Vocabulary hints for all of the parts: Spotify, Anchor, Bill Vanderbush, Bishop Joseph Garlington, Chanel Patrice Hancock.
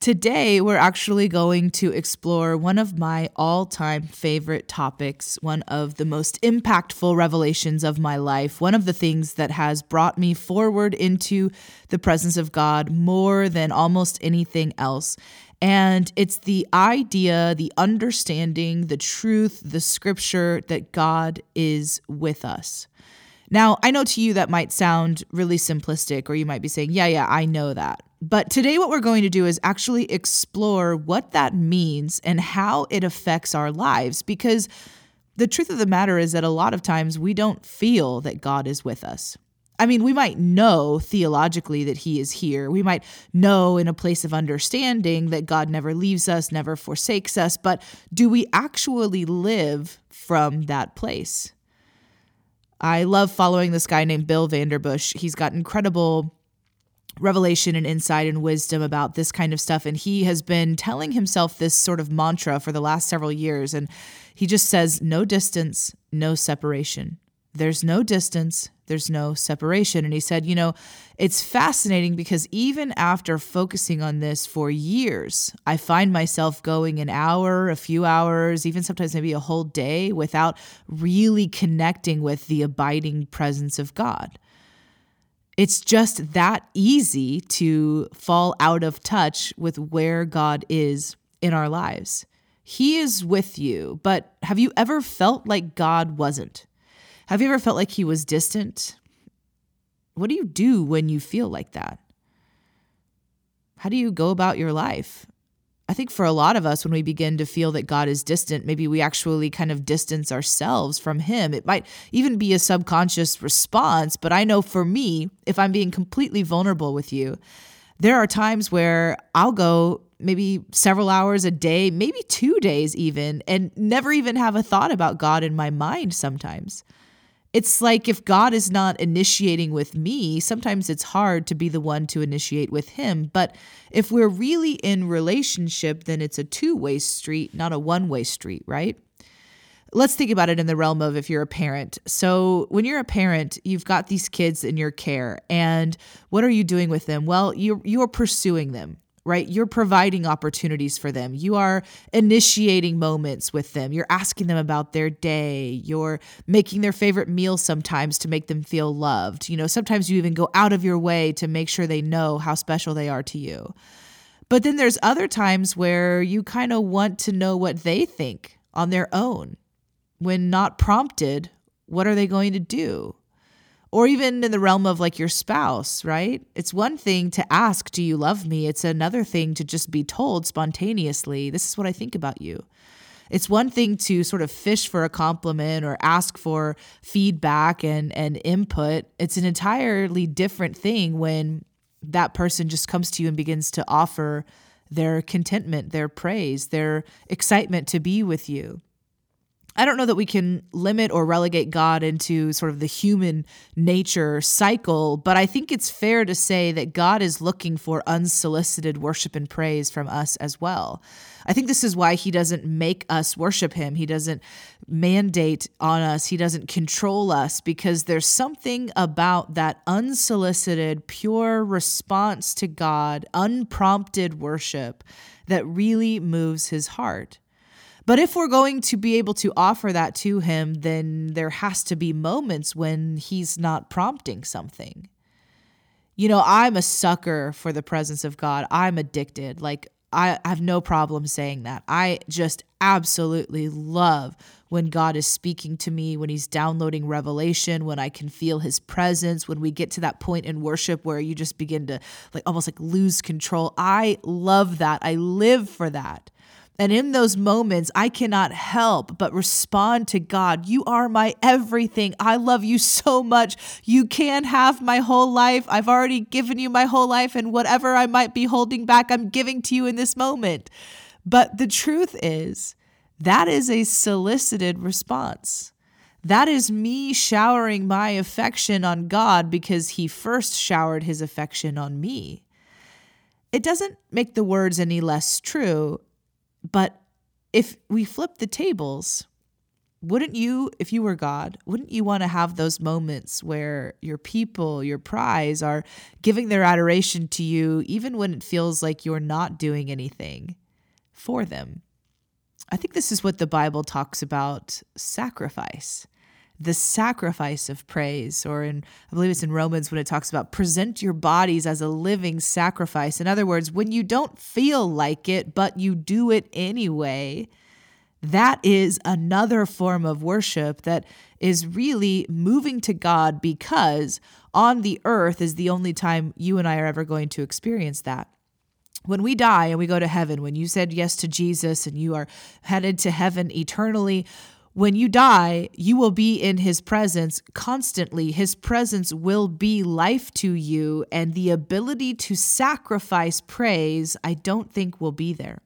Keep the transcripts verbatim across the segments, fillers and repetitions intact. Today, we're actually going to explore one of my all-time favorite topics, one of the most impactful revelations of my life, one of the things that has brought me forward into the presence of God more than almost anything else. And it's the idea, the understanding, the truth, the scripture that God is with us. Now, I know to you that might sound really simplistic, or you might be saying, yeah, yeah, I know that. But today what we're going to do is actually explore what that means and how it affects our lives, because the truth of the matter is that a lot of times we don't feel that God is with us. I mean, we might know theologically that he is here. We might know in a place of understanding that God never leaves us, never forsakes us, but do we actually live from that place? I love following this guy named Bill Vanderbush. He's got incredible revelation and insight and wisdom about this kind of stuff. And he has been telling himself this sort of mantra for the last several years. And he just says, no distance, no separation. There's no distance, there's no separation. And he said, you know, it's fascinating because even after focusing on this for years, I find myself going an hour, a few hours, even sometimes maybe a whole day without really connecting with the abiding presence of God. It's just that easy to fall out of touch with where God is in our lives. He is with you, but have you ever felt like God wasn't? Have you ever felt like he was distant? What do you do when you feel like that? How do you go about your life? I think for a lot of us, when we begin to feel that God is distant, maybe we actually kind of distance ourselves from him. It might even be a subconscious response, but I know for me, if I'm being completely vulnerable with you, there are times where I'll go maybe several hours a day, maybe two days even, and never even have a thought about God in my mind sometimes. It's like if God is not initiating with me, sometimes it's hard to be the one to initiate with him. But if we're really in relationship, then it's a two-way street, not a one-way street, right? Let's think about it in the realm of if you're a parent. So when you're a parent, you've got these kids in your care. And what are you doing with them? Well, you're, you're pursuing them, right? You're providing opportunities for them. You are initiating moments with them. You're asking them about their day. You're making their favorite meal sometimes to make them feel loved. You know, sometimes you even go out of your way to make sure they know how special they are to you. But then there's other times where you kind of want to know what they think on their own. When not prompted, what are they going to do? Or even in the realm of like your spouse, right? It's one thing to ask, do you love me? It's another thing to just be told spontaneously, this is what I think about you. It's one thing to sort of fish for a compliment or ask for feedback and, and input. It's an entirely different thing when that person just comes to you and begins to offer their contentment, their praise, their excitement to be with you. I don't know that we can limit or relegate God into sort of the human nature cycle, but I think it's fair to say that God is looking for unsolicited worship and praise from us as well. I think this is why he doesn't make us worship him. He doesn't mandate on us. He doesn't control us, because there's something about that unsolicited, pure response to God, unprompted worship that really moves his heart. But if we're going to be able to offer that to him, then there has to be moments when he's not prompting something. You know, I'm a sucker for the presence of God. I'm addicted. Like, I have no problem saying that. I just absolutely love when God is speaking to me, when he's downloading revelation, when I can feel his presence, when we get to that point in worship where you just begin to like almost like lose control. I love that. I live for that. And in those moments, I cannot help but respond to God. You are my everything. I love you so much. You can have my whole life. I've already given you my whole life, and whatever I might be holding back, I'm giving to you in this moment. But the truth is, that is a solicited response. That is me showering my affection on God because he first showered his affection on me. It doesn't make the words any less true, but if we flip the tables, wouldn't you, if you were God, wouldn't you want to have those moments where your people, your prize, are giving their adoration to you, even when it feels like you're not doing anything for them? I think this is what the Bible talks about, sacrifice. The sacrifice of praise, or in, I believe it's in Romans when it talks about present your bodies as a living sacrifice. In other words, when you don't feel like it, but you do it anyway, that is another form of worship that is really moving to God, because on the earth is the only time you and I are ever going to experience that. When we die and we go to heaven, when you said yes to Jesus and you are headed to heaven eternally, when you die, you will be in his presence constantly. His presence will be life to you, and the ability to sacrifice praise, I don't think will be there.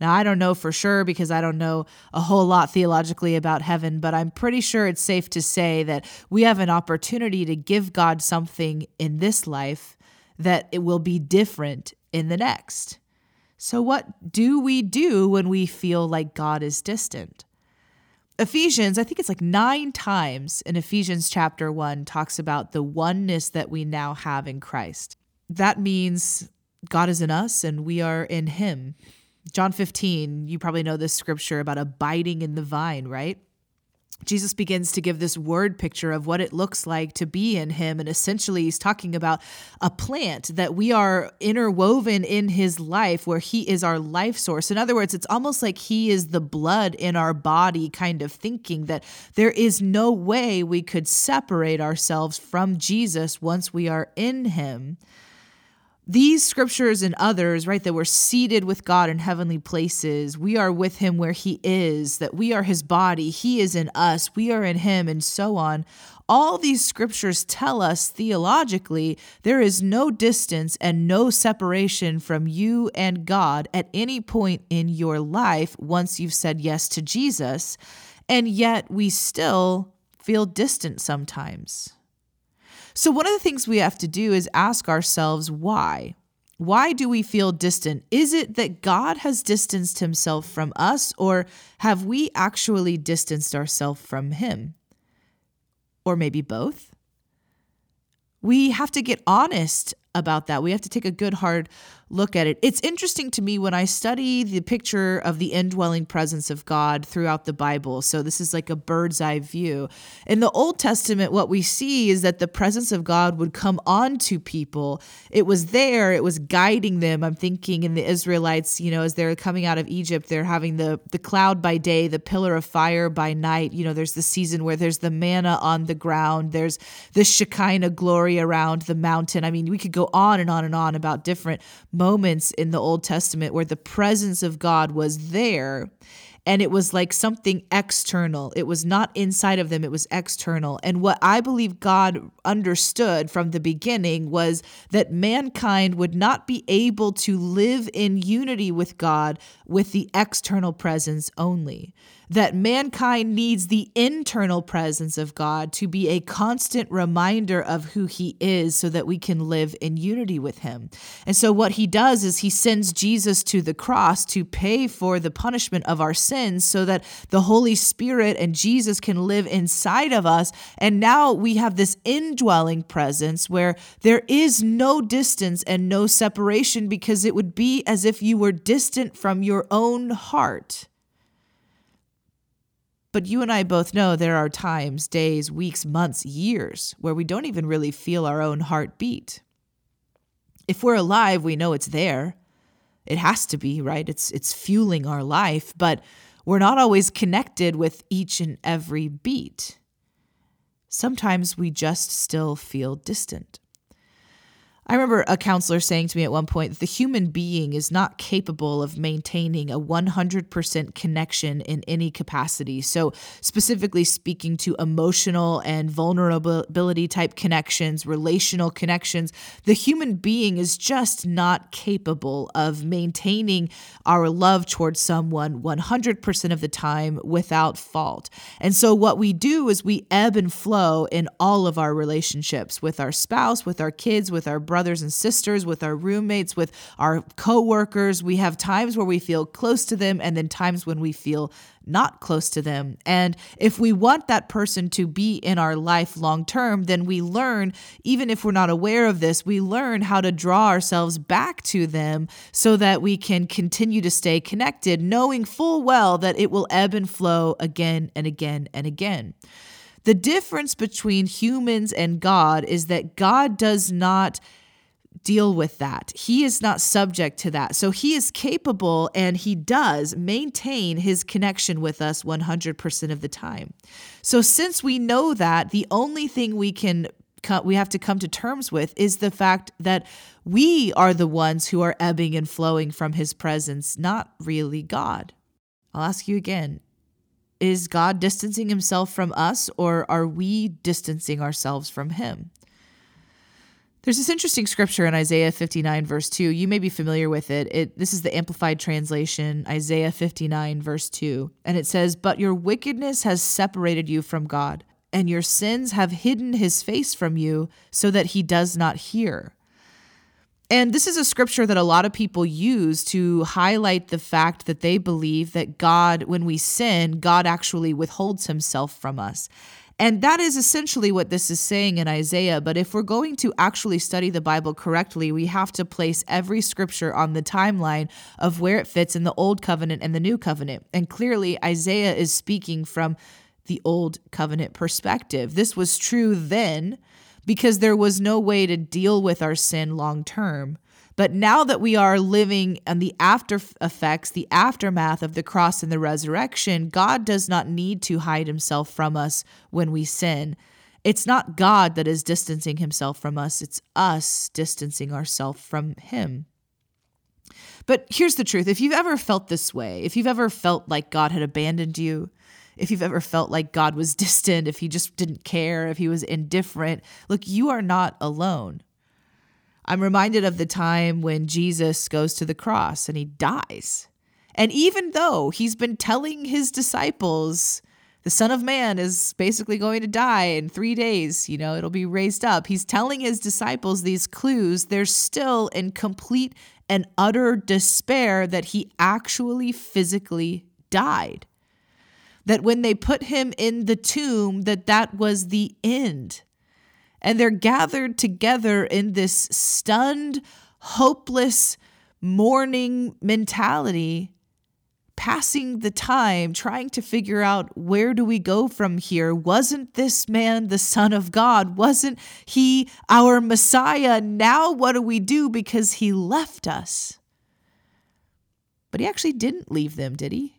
Now, I don't know for sure because I don't know a whole lot theologically about heaven, but I'm pretty sure it's safe to say that we have an opportunity to give God something in this life that it will be different in the next. So what do we do when we feel like God is distant? Ephesians, I think it's like nine times in Ephesians chapter one, talks about the oneness that we now have in Christ. That means God is in us and we are in him. John fifteen, you probably know this scripture about abiding in the vine, right? Jesus begins to give this word picture of what it looks like to be in him. And essentially he's talking about a plant that we are interwoven in his life, where he is our life source. In other words, it's almost like he is the blood in our body kind of thinking, that there is no way we could separate ourselves from Jesus once we are in him. These scriptures and others, right, that we're seated with God in heavenly places, we are with him where he is, that we are his body, he is in us, we are in him, and so on. All these scriptures tell us theologically, there is no distance and no separation from you and God at any point in your life once you've said yes to Jesus, and yet we still feel distant sometimes. So one of the things we have to do is ask ourselves why. Why do we feel distant? Is it that God has distanced himself from us, or have we actually distanced ourselves from him? Or maybe both? We have to get honest about that. We have to take a good hard look at it. It's interesting to me when I study the picture of the indwelling presence of God throughout the Bible. So this is like a bird's eye view. In the Old Testament, what we see is that the presence of God would come onto people. It was there. It was guiding them. I'm thinking in the Israelites, you know, as they're coming out of Egypt, they're having the, the cloud by day, the pillar of fire by night. You know, there's the season where there's the manna on the ground. There's the Shekinah glory around the mountain. I mean, we could go on and on and on about different moments in the Old Testament where the presence of God was there, and it was like something external. It was not inside of them. It was external. And what I believe God understood from the beginning was that mankind would not be able to live in unity with God with the external presence only, that mankind needs the internal presence of God to be a constant reminder of who he is so that we can live in unity with him. And so what he does is he sends Jesus to the cross to pay for the punishment of our sins so that the Holy Spirit and Jesus can live inside of us. And now we have this indwelling presence where there is no distance and no separation, because it would be as if you were distant from your own heart. But you and I both know there are times, days, weeks, months, years where we don't even really feel our own heartbeat. If we're alive, we know it's there. It has to be, right? It's it's fueling our life, but we're not always connected with each and every beat. Sometimes we just still feel distant. I remember a counselor saying to me at one point that the human being is not capable of maintaining a one hundred percent connection in any capacity. So specifically speaking to emotional and vulnerability type connections, relational connections, the human being is just not capable of maintaining our love towards someone one hundred percent of the time without fault. And so what we do is we ebb and flow in all of our relationships with our spouse, with our kids, with our brothers, brothers and sisters, with our roommates, with our coworkers. We have times where we feel close to them and then times when we feel not close to them. And if we want that person to be in our life long term, then we learn, even if we're not aware of this, we learn how to draw ourselves back to them so that we can continue to stay connected, knowing full well that it will ebb and flow again and again and again. The difference between humans and God is that God does not deal with that. He is not subject to that. So he is capable and he does maintain his connection with us one hundred percent of the time. So since we know that, the only thing we can we have to come to terms with is the fact that we are the ones who are ebbing and flowing from his presence, not really God. I'll ask you again. Is God distancing himself from us, or are we distancing ourselves from him? There's this interesting scripture in Isaiah fifty-nine, verse two. You may be familiar with it. It this is the Amplified translation, Isaiah fifty-nine, verse two. And it says, "But your wickedness has separated you from God, and your sins have hidden his face from you so that he does not hear." And this is a scripture that a lot of people use to highlight the fact that they believe that God, when we sin, God actually withholds himself from us. And that is essentially what this is saying in Isaiah. But if we're going to actually study the Bible correctly, we have to place every scripture on the timeline of where it fits in the Old Covenant and the New Covenant. And clearly, Isaiah is speaking from the Old Covenant perspective. This was true then, because there was no way to deal with our sin long term. But now that we are living in the after effects, the aftermath of the cross and the resurrection, God does not need to hide himself from us when we sin. It's not God that is distancing himself from us. It's us distancing ourselves from him. But here's the truth. If you've ever felt this way, if you've ever felt like God had abandoned you, if you've ever felt like God was distant, if he just didn't care, if he was indifferent, look, you are not alone. I'm reminded of the time when Jesus goes to the cross and he dies. And even though he's been telling his disciples, the Son of Man is basically going to die in three days, you know, it'll be raised up. He's telling his disciples these clues. They're still in complete and utter despair that he actually physically died. That when they put him in the tomb, that that was the end. And they're gathered together in this stunned, hopeless, mourning mentality, passing the time, trying to figure out, where do we go from here? Wasn't this man the Son of God? Wasn't he our Messiah? Now what do we do, because he left us? But he actually didn't leave them, did he?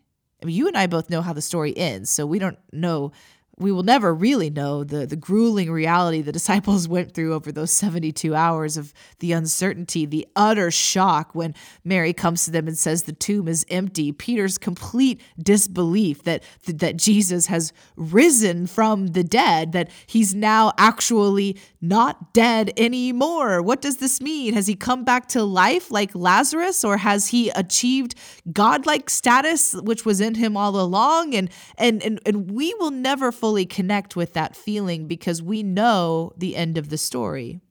I mean, you and I both know how the story ends, so we don't know, we will never really know the, the grueling reality the disciples went through over those seventy-two hours of the uncertainty, the utter shock when Mary comes to them and says the tomb is empty, Peter's complete disbelief that, that Jesus has risen from the dead, that he's now actually not dead anymore. What does this mean? Has he come back to life like Lazarus, or has he achieved godlike status, which was in him all along? And, and, and, and we will never fully fully connect with that feeling because we know the end of the story.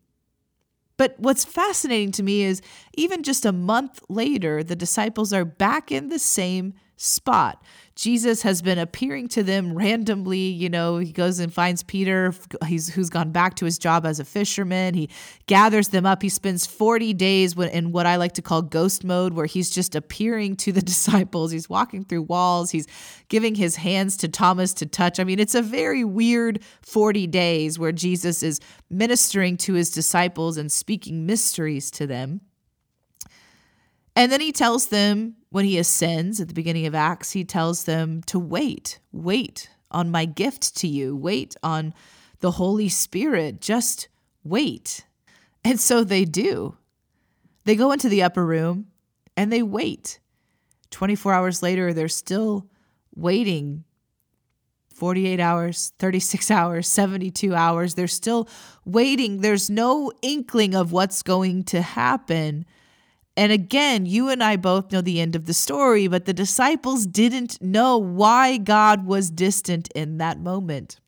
But what's fascinating to me is even just a month later, the disciples are back in the same spot. Jesus has been appearing to them randomly. You know, he goes and finds Peter, he's who's gone back to his job as a fisherman. He gathers them up. He spends forty days in what I like to call ghost mode, where he's just appearing to the disciples. He's walking through walls. He's giving his hands to Thomas to touch. I mean, it's a very weird forty days where Jesus is ministering to his disciples and speaking mysteries to them. And then he tells them, when he ascends at the beginning of Acts, he tells them to wait, wait on my gift to you, wait on the Holy Spirit, just wait. And so they do. They go into the upper room and they wait. twenty-four hours later, they're still waiting. forty-eight hours, thirty-six hours, seventy-two hours. They're still waiting. There's no inkling of what's going to happen. And again, you and I both know the end of the story, but the disciples didn't know why God was distant in that moment.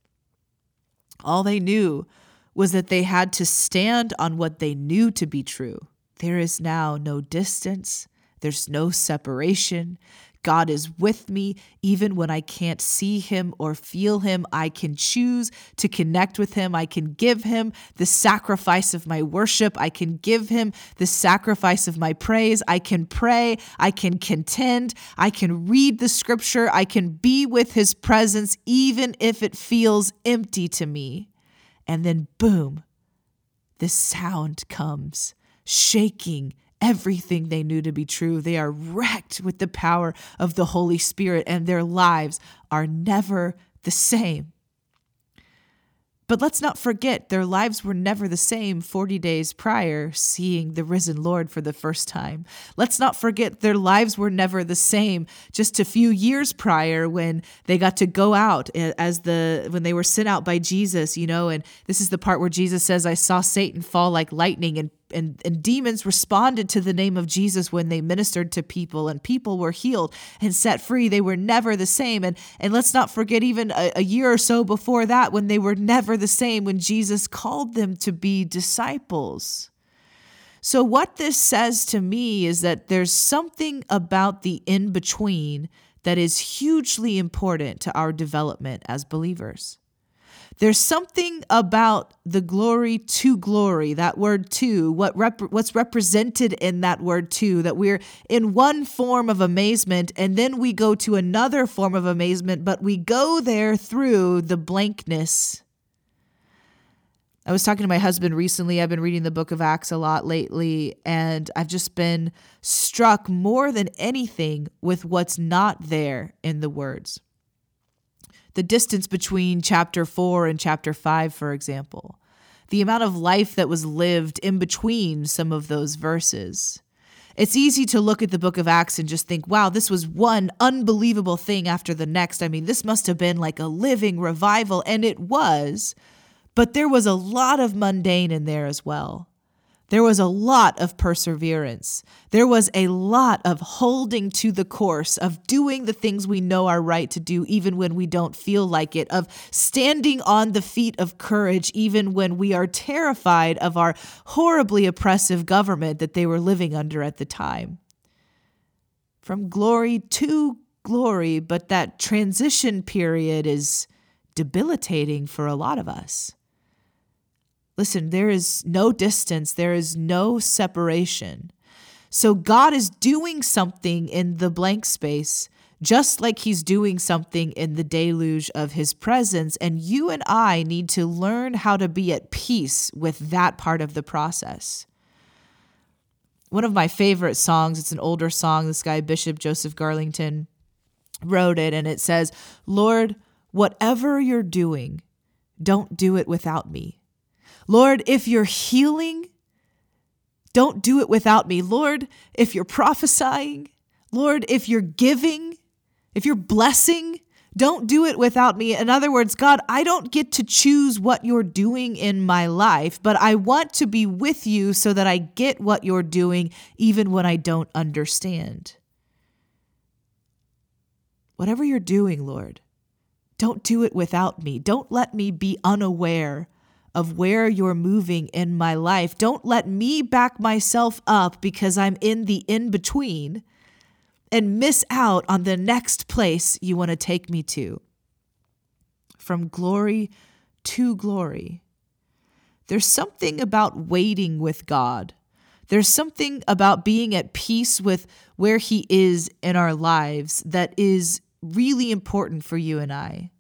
All they knew was that they had to stand on what they knew to be true. There is now no distance. There's no separation. God is with me. Even when I can't see him or feel him, I can choose to connect with him. I can give him the sacrifice of my worship. I can give him the sacrifice of my praise. I can pray. I can contend. I can read the scripture. I can be with his presence, even if it feels empty to me. And then boom, this sound comes, shaking everything they knew to be true. They are wrecked with the power of the Holy Spirit, and their lives are never the same. But let's not forget, their lives were never the same forty days prior, seeing the risen Lord for the first time. Let's not forget, their lives were never the same just a few years prior when they got to go out as the when they were sent out by Jesus, you know, and this is the part where Jesus says, I saw Satan fall like lightning, and And, and demons responded to the name of Jesus when they ministered to people, and people were healed and set free. They were never the same. And, and let's not forget even a, a year or so before that when they were never the same, when Jesus called them to be disciples. So what this says to me is that there's something about the in-between that is hugely important to our development as believers. There's something about the glory to glory, that word to, what rep- what's represented in that word to, that we're in one form of amazement and then we go to another form of amazement, but we go there through the blankness. I was talking to my husband recently. I've been reading the book of Acts a lot lately, and I've just been struck more than anything with what's not there in the words. The distance between chapter four and chapter five, for example, the amount of life that was lived in between some of those verses. It's easy to look at the book of Acts and just think, wow, this was one unbelievable thing after the next. I mean, this must have been like a living revival, and it was, but there was a lot of mundane in there as well. There was a lot of perseverance. There was a lot of holding to the course, of doing the things we know are right to do even when we don't feel like it, of standing on the feet of courage even when we are terrified of our horribly oppressive government that they were living under at the time. From glory to glory, but that transition period is debilitating for a lot of us. Listen, there is no distance. There is no separation. So God is doing something in the blank space, just like he's doing something in the deluge of his presence. And you and I need to learn how to be at peace with that part of the process. One of my favorite songs, it's an older song. This guy, Bishop Joseph Garlington, wrote it. And it says, Lord, whatever you're doing, don't do it without me. Lord, if you're healing, don't do it without me. Lord, if you're prophesying, Lord, if you're giving, if you're blessing, don't do it without me. In other words, God, I don't get to choose what you're doing in my life, but I want to be with you so that I get what you're doing even when I don't understand. Whatever you're doing, Lord, don't do it without me. Don't let me be unaware of where you're moving in my life. Don't let me back myself up because I'm in the in-between and miss out on the next place you want to take me to. From glory to glory. There's something about waiting with God. There's something about being at peace with where he is in our lives that is really important for you and I.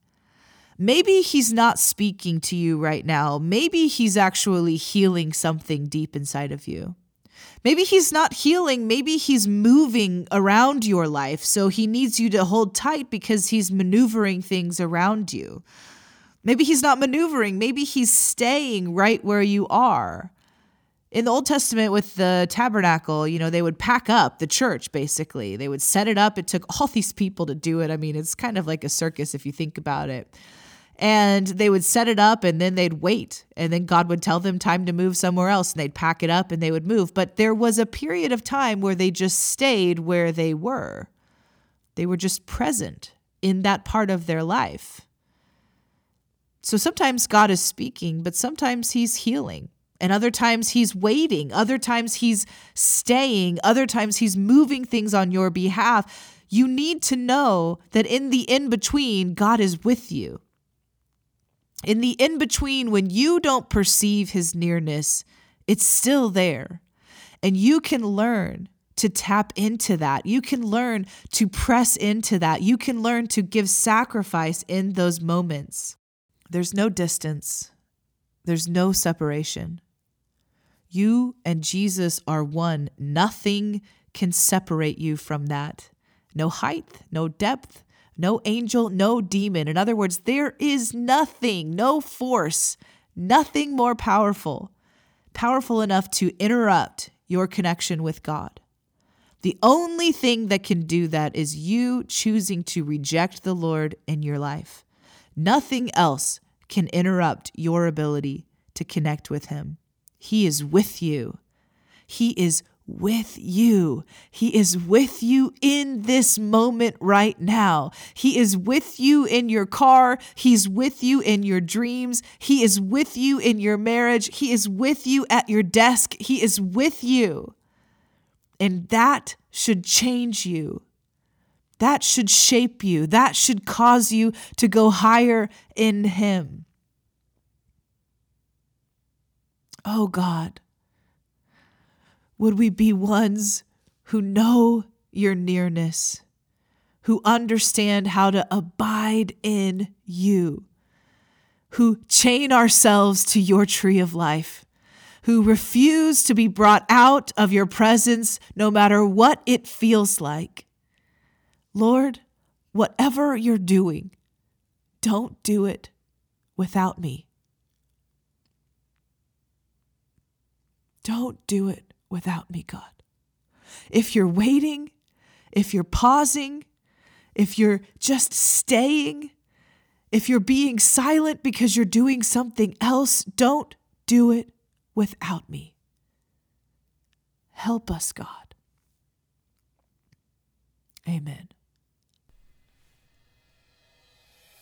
Maybe he's not speaking to you right now. Maybe he's actually healing something deep inside of you. Maybe he's not healing. Maybe he's moving around your life. So he needs you to hold tight because he's maneuvering things around you. Maybe he's not maneuvering. Maybe he's staying right where you are. in the Old Testament with the tabernacle, you know, they would pack up the church, basically. They would set it up. It took all these people to do it. I mean, it's kind of like a circus if you think about it. And they would set it up and then they'd wait. And then God would tell them time to move somewhere else and they'd pack it up and they would move. But there was a period of time where they just stayed where they were. They were just present in that part of their life. So sometimes God is speaking, but sometimes he's healing. And other times he's waiting. Other times he's staying. Other times he's moving things on your behalf. You need to know that in the in-between, God is with you. In the in-between, when you don't perceive his nearness, it's still there. And you can learn to tap into that. You can learn to press into that. You can learn to give sacrifice in those moments. There's no distance. There's no separation. You and Jesus are one. Nothing can separate you from that. No height, no depth, no angel, no demon. In other words, there is nothing, no force, nothing more powerful, powerful enough to interrupt your connection with God. The only thing that can do that is you choosing to reject the Lord in your life. Nothing else can interrupt your ability to connect with him. He is with you. He is with you. He is with you in this moment right now. He is with you in your car. He's with you in your dreams. He is with you in your marriage. He is with you at your desk. He is with you. And that should change you. That should shape you. That should cause you to go higher in him. Oh God. Would we be ones who know your nearness, who understand how to abide in you, who chain ourselves to your tree of life, who refuse to be brought out of your presence no matter what it feels like. Lord, whatever you're doing, don't do it without me. Don't do it without me, God. If you're waiting, if you're pausing, if you're just staying, if you're being silent because you're doing something else, don't do it without me. Help us, God. Amen.